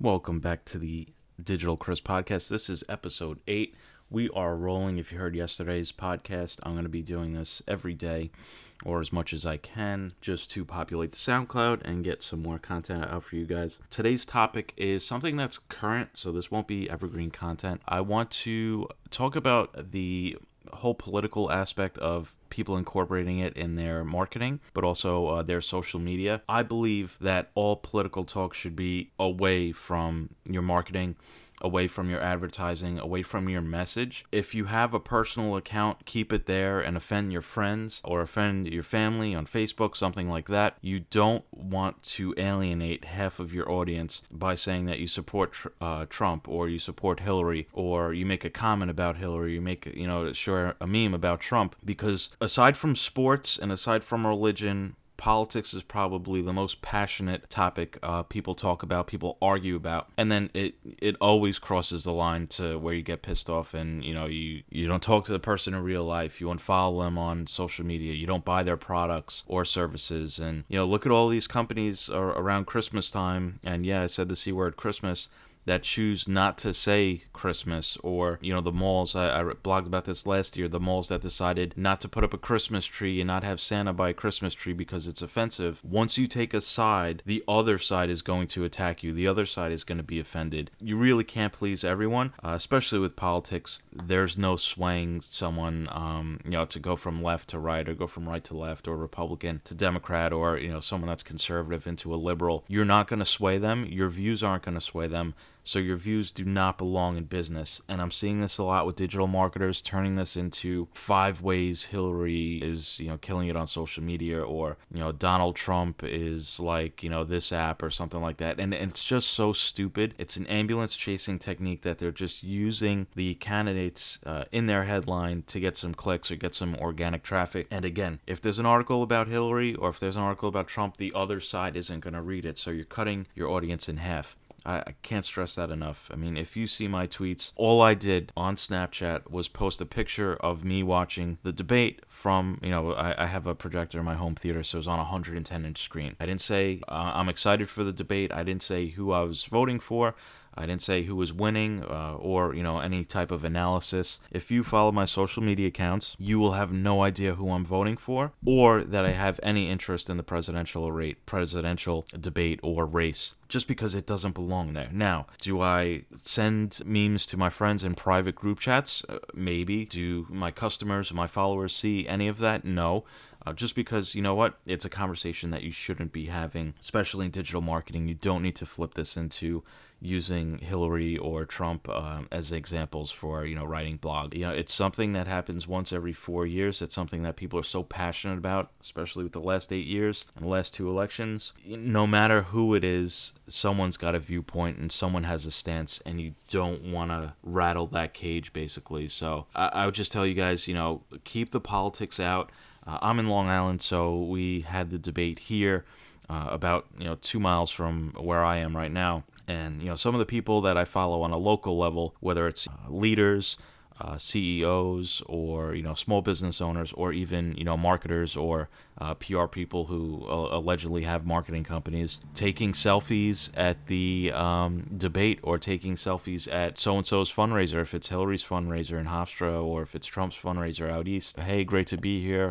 Welcome back to the Digital Chris Podcast. This is episode 8. We are rolling. If you heard yesterday's podcast, I'm going to be doing this every day or as much as I can just to populate the SoundCloud and get some more content out for you guys. Today's topic is something that's current, so this won't be evergreen content. I want to talk about the whole political aspect of people incorporating it in their marketing, but also their social media. I believe that all political talk should be away from your marketing, away from your advertising, away from your message. If you have a personal account, keep it there and offend your friends or offend your family on Facebook, something like that. You don't want to alienate half of your audience by saying that you support Trump or you support Hillary or you make a comment about Hillary, you make, share a meme about Trump, because aside from sports and aside from religion, politics is probably the most passionate topic people talk about, people argue about, and then it always crosses the line to where you get pissed off and you don't talk to the person in real life, you unfollow them on social media, you don't buy their products or services. And look at all these companies around Christmas time, and I said the C-word, Christmas, that choose not to say Christmas, or, the malls. I blogged about this last year, the malls that decided not to put up a Christmas tree and not have Santa buy a Christmas tree because it's offensive. Once you take a side, the other side is going to attack you. The other side is going to be offended. You really can't please everyone, especially with politics. There's no swaying someone, to go from left to right or go from right to left or Republican to Democrat or, someone that's conservative into a liberal. You're not going to sway them. Your views aren't going to sway them. So your views do not belong in business. And I'm seeing this a lot with digital marketers turning this into 5 ways Hillary is, killing it on social media, or, Donald Trump is like, this app or something like that. And it's just so stupid. It's an ambulance chasing technique that they're just using the candidates in their headline to get some clicks or get some organic traffic. And again, if there's an article about Hillary or if there's an article about Trump, the other side isn't going to read it. So you're cutting your audience in half. I can't stress that enough. I mean, if you see my tweets, all I did on Snapchat was post a picture of me watching the debate from, I have a projector in my home theater, so it was on a 110-inch screen. I didn't say I'm excited for the debate. I didn't say who I was voting for. I didn't say who was winning or, any type of analysis. If you follow my social media accounts, you will have no idea who I'm voting for or that I have any interest in the presidential debate or race, just because it doesn't belong there. Now, do I send memes to my friends in private group chats? Maybe. Do my customers, my followers see any of that? No. Just because, it's a conversation that you shouldn't be having, especially in digital marketing. You don't need to flip this into using Hillary or Trump as examples for, writing blogs. It's something that happens once every 4 years. It's something that people are so passionate about, especially with the last 8 years and the last 2 elections. No matter who it is, someone's got a viewpoint and someone has a stance, and you don't want to rattle that cage, basically. So I would just tell you guys, keep the politics out. I'm in Long Island, so we had the debate here about 2 miles from where I am right now. And some of the people that I follow on a local level, whether it's leaders, CEOs, or small business owners, or even marketers or PR people who allegedly have marketing companies, taking selfies at the debate or taking selfies at so-and-so's fundraiser, if it's Hillary's fundraiser in Hofstra or if it's Trump's fundraiser out east. Hey, great to be here,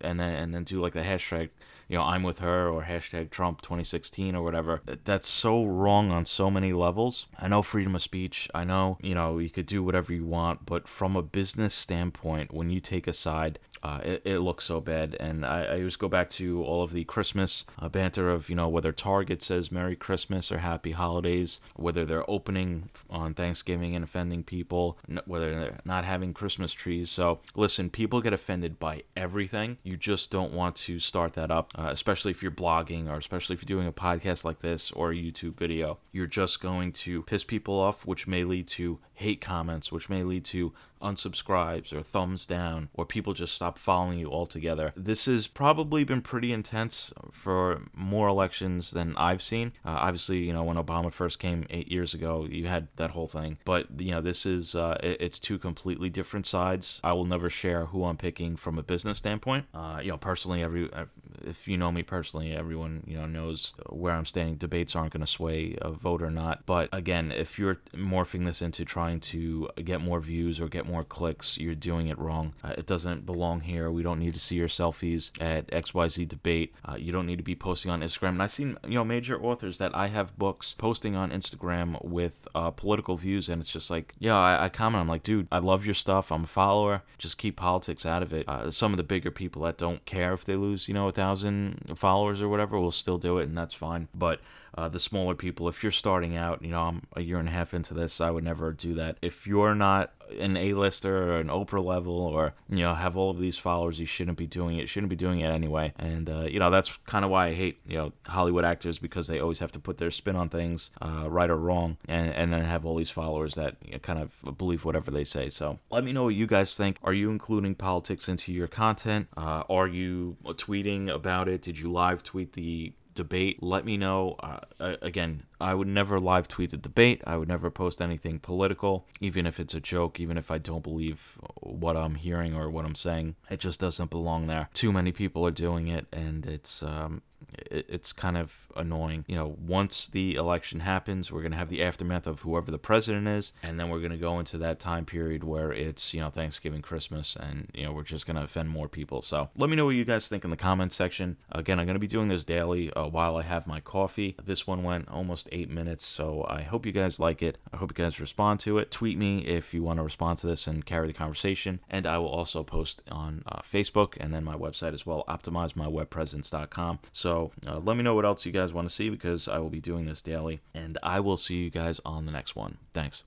and then do like the hashtag, I'm with her, or hashtag Trump 2016 or whatever. That's so wrong on so many levels. I know freedom of speech. I know, you could do whatever you want, but from a business standpoint, when you take a side, it looks so bad. And I always go back to all of the Christmas banter of, whether Target says Merry Christmas or Happy Holidays, whether they're opening on Thanksgiving and offending people, whether they're not having Christmas trees. So listen, people get offended by everything. You just don't want to start that up, especially if you're blogging or especially if you're doing a podcast like this or a YouTube video. You're just going to piss people off, which may lead to hate comments, which may lead to unsubscribes or thumbs down, or people just stop following you altogether. This has probably been pretty intense for more elections than I've seen. Obviously, when Obama first came 8 years ago, you had that whole thing. But, this is, it's two completely different sides. I will never share who I'm picking from a business standpoint. Personally, if you know me personally, everyone, you know, knows where I'm standing. Debates aren't going to sway a vote or not. But again, if you're morphing this into trying to get more views or get more clicks, you're doing it wrong. It doesn't belong here. We don't need to see your selfies at XYZ debate. You don't need to be posting on Instagram. And I've seen, you know, major authors that I have books posting on Instagram with political views, and it's just like, yeah, I comment. I'm like, dude, I love your stuff. I'm a follower. Just keep politics out of it. Some of the bigger people that don't care if they lose, you know, 1,000 followers or whatever, will still do it, and that's fine. But the smaller people, if you're starting out, you know, I'm a year and a half into this, I would never do that. If you're not an A-lister or an Oprah level, or, you know, have all of these followers, you shouldn't be doing it. Shouldn't be doing it anyway. And, you know, that's kind of why I hate, you know, Hollywood actors, because they always have to put their spin on things, right or wrong, and then have all these followers that, you know, kind of believe whatever they say. So let me know what you guys think. Are you including politics into your content? Are you tweeting about it? Did you live tweet the debate? Let me know. Again, I would never live tweet the debate. I would never post anything political, even if it's a joke, even if I don't believe what I'm hearing or what I'm saying. It just doesn't belong there. Too many people are doing it, and it's kind of annoying. You know, once the election happens, we're going to have the aftermath of whoever the president is, and then we're going to go into that time period where it's, you know, Thanksgiving, Christmas, and, you know, we're just going to offend more people. So let me know what you guys think in the comments section. Again, I'm going to be doing this daily while I have my coffee. This one went almost 8 minutes, so I hope you guys like it. I hope you guys respond to it. Tweet me if you want to respond to this and carry the conversation, and I will also post on Facebook and then my website as well, OptimizeMyWebPresence.com. So let me know what else you guys want to see, because I will be doing this daily, and I will see you guys on the next one. Thanks.